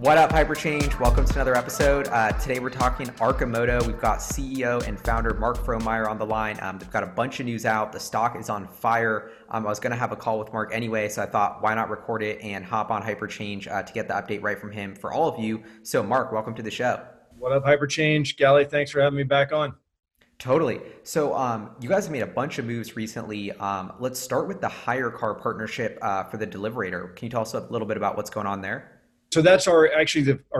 What up, HyperChange? Welcome to another episode. Today we're talking Arcimoto. We've got CEO and founder Mark Frohmeyer on the line. They've got a bunch of news out. The stock is on fire. I was going to have a call with Mark anyway, so I thought why not record it and hop on HyperChange to get the update right from him for all of you. So Mark, welcome to the show. What up, HyperChange? Gally, thanks for having me back on. Totally. So you guys have made a bunch of moves recently. Let's start with the HyreCar partnership for the Deliverator. Can you tell us a little bit about what's going on there? So that's our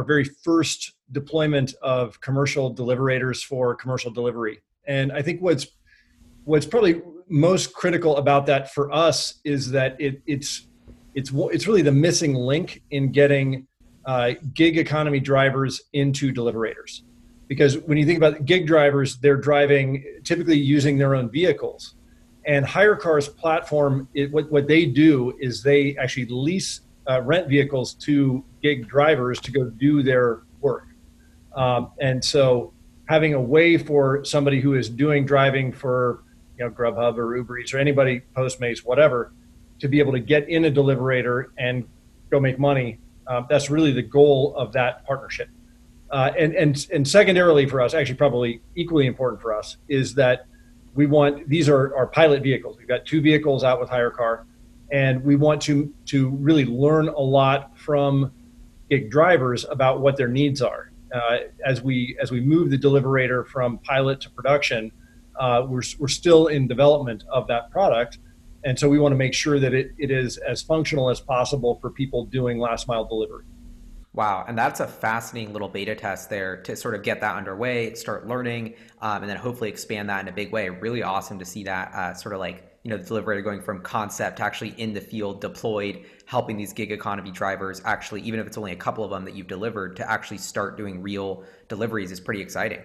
very first deployment of commercial deliverators for commercial delivery. And I think what's probably most critical about that for us is that it's really the missing link in getting gig economy drivers into deliverators. Because when you think about gig drivers, they're driving typically using their own vehicles. And HyreCar's platform, what they do is they actually lease rent vehicles to gig drivers to go do their work. And so having a way for somebody who is doing driving for Grubhub or Uber Eats or anybody, Postmates, whatever, to be able to get in a Deliverator and go make money, that's really the goal of that partnership. And secondarily for us, actually probably equally important for us, is that we want, these are our pilot vehicles. We've got two vehicles out with HyreCar. And we want to really learn a lot from gig drivers about what their needs are. As we move the Deliverator from pilot to production, we're still in development of that product. And so we want to make sure that it is as functional as possible for people doing last mile delivery. Wow. And that's a fascinating little beta test there to sort of get that underway, start learning, and then hopefully expand that in a big way. Really awesome to see that sort of like, the Deliverator going from concept to actually in the field, deployed, helping these gig economy drivers actually, even if it's only a couple of them that you've delivered, to actually start doing real deliveries is pretty exciting.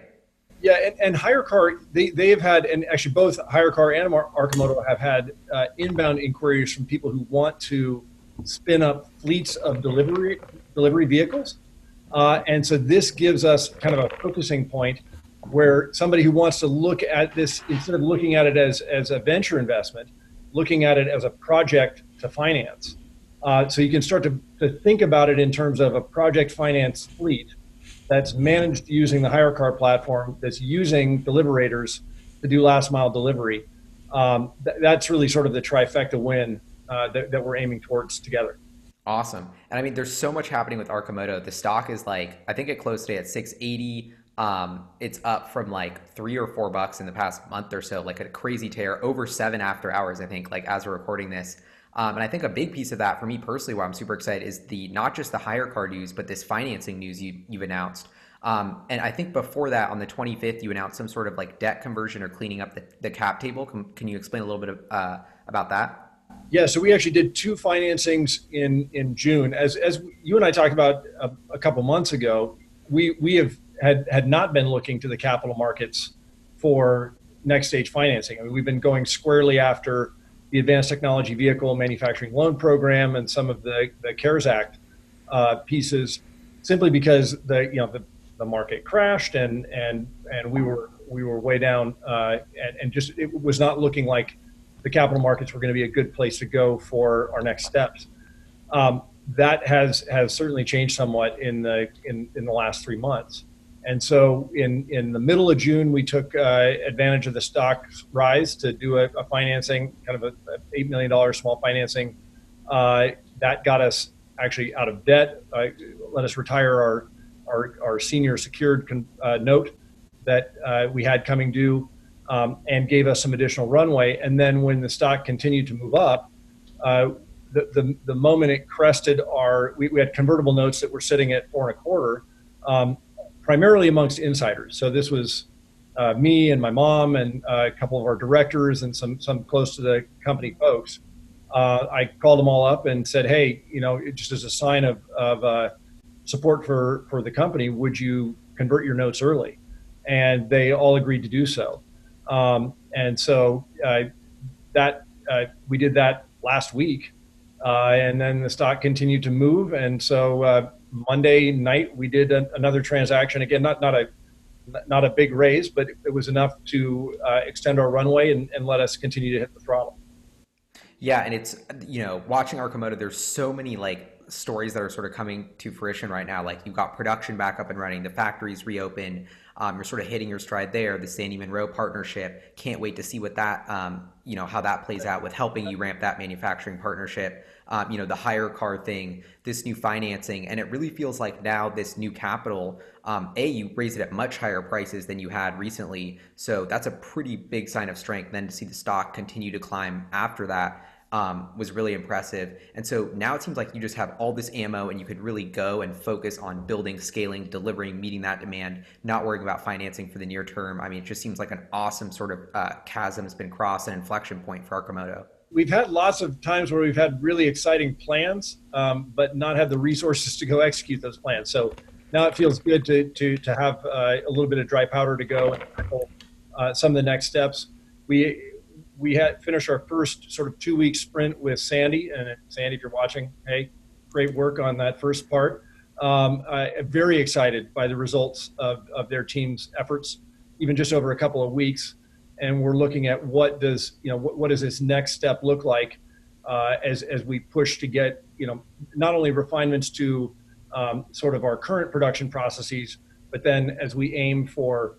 Yeah, and HyreCar, they've had, and actually both HyreCar and Arcimoto have had inbound inquiries from people who want to spin up fleets of delivery vehicles. And so this gives us kind of a focusing point where somebody who wants to look at this, instead of looking at it as a venture investment, looking at it as a project to finance. So you can start to think about it in terms of a project finance fleet that's managed using the HyreCar platform, that's using Deliverators to do last mile delivery. That's really sort of the trifecta win that we're aiming towards together. Awesome. And I mean, there's so much happening with Arcimoto. The stock is like, I think it closed today at 680. It's up from like $3 or $4 in the past month or so, like a crazy tear, over 7 after hours, I think, like as we're recording this. And I think a big piece of that for me personally, why I'm super excited, is the not just the HyreCar news, but this financing news you've announced. And I think before that, on the 25th, you announced some sort of like debt conversion or cleaning up the cap table. Can you explain a little bit about that? Yeah, so we actually did 2 financings in June. As you and I talked about a couple months ago, we have had not been looking to the capital markets for next stage financing. I mean, we've been going squarely after the Advanced Technology Vehicle Manufacturing Loan Program and some of the CARES Act pieces, simply because the market crashed and we were way down and just it was not looking like the capital markets were going to be a good place to go for our next steps. That has certainly changed somewhat in the last 3 months. And so in the middle of June, we took advantage of the stock's rise to do a financing, kind of a $8 million small financing. That got us actually out of debt, let us retire our senior secured note that we had coming due, and gave us some additional runway. And then when the stock continued to move up, the moment it crested we had convertible notes that were sitting at 4.25, primarily amongst insiders. So this was me and my mom and a couple of our directors and some close to the company folks. I called them all up and said, hey, just as a sign of support for the company, would you convert your notes early? And they all agreed to do so. And so we did that last week. And then the stock continued to move. And so Monday night, we did another transaction. Again, not a big raise, but it was enough to extend our runway and let us continue to hit the throttle. Yeah, and it's watching Arcimoto, there's so many like stories that are sort of coming to fruition right now. Like, you've got production back up and running, the factories reopen, you're sort of hitting your stride there. The Sandy Monroe partnership, can't wait to see what that, you know, how that plays out with helping you ramp that manufacturing partnership. You know, the HyreCar thing, this new financing, and it really feels like now this new capital, you raise it at much higher prices than you had recently. So that's a pretty big sign of strength. Then to see the stock continue to climb after that was really impressive. And so now it seems like you just have all this ammo and you could really go and focus on building, scaling, delivering, meeting that demand, not worrying about financing for the near term. I mean, it just seems like an awesome sort of chasm has been crossed, an inflection point for Arcimoto. We've had lots of times where we've had really exciting plans, but not had the resources to go execute those plans. So now it feels good to have a little bit of dry powder to go and tackle some of the next steps. We had finished our first sort of 2-week sprint with Sandy, and Sandy, if you're watching, hey, great work on that first part. I'm very excited by the results of their team's efforts, even just over a couple of weeks. And we're looking at what does this next step look like as we push to get, you know, not only refinements to sort of our current production processes, but then as we aim for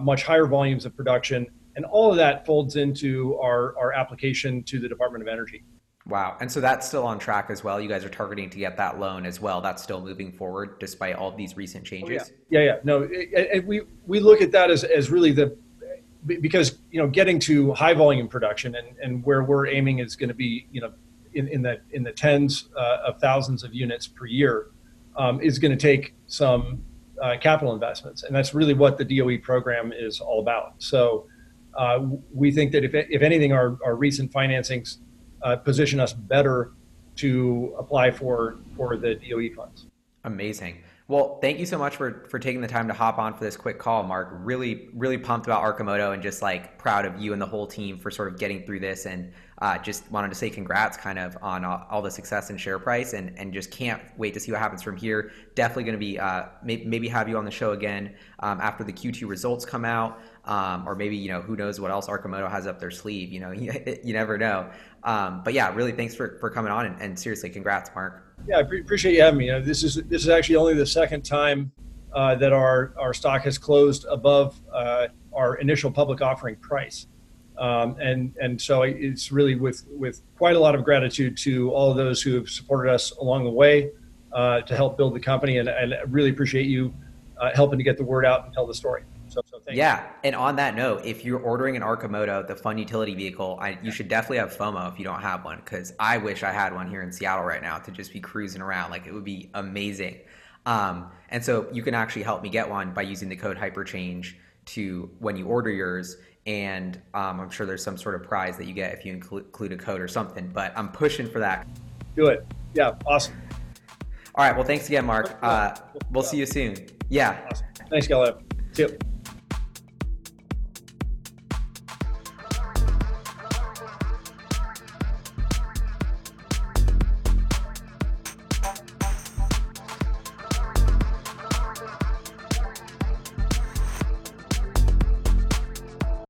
much higher volumes of production. And all of that folds into our application to the Department of Energy. Wow. And so that's still on track as well. You guys are targeting to get that loan as well. That's still moving forward despite all of these recent changes. Oh, yeah. Yeah. No, we look at that as really because, you know, getting to high volume production and where we're aiming is going to be, you know, in the tens of thousands of units per year is going to take some capital investments. And that's really what the DOE program is all about. So we think that if anything, our recent financings position us better to apply for the DOE funds. Amazing. Well, thank you so much for taking the time to hop on for this quick call, Mark. Really, really pumped about Arcimoto and just like proud of you and the whole team for sort of getting through this, and just wanted to say congrats kind of on all the success and share price, and just can't wait to see what happens from here. Definitely going to be maybe have you on the show again after the Q2 results come out, or maybe, you know, who knows what else Arcimoto has up their sleeve. You know, you never know. But yeah, really thanks for coming on, and seriously, congrats, Mark. Yeah, I appreciate you having me. You know, this is actually only the second time that our stock has closed above our initial public offering price, and so it's really with quite a lot of gratitude to all of those who have supported us along the way to help build the company, and I really appreciate you helping to get the word out and tell the story. So thank you. And on that note, if you're ordering an Arcimoto, the fun utility vehicle, you should definitely have FOMO if you don't have one, because I wish I had one here in Seattle right now to just be cruising around. Like, it would be amazing. And so you can actually help me get one by using the code HyperChange when you order yours. And I'm sure there's some sort of prize that you get if you include a code or something, but I'm pushing for that. Do it. Yeah, awesome. All right, well, thanks again, Mark. We'll see you soon. Yeah. Awesome. Thanks, Gallup. See you.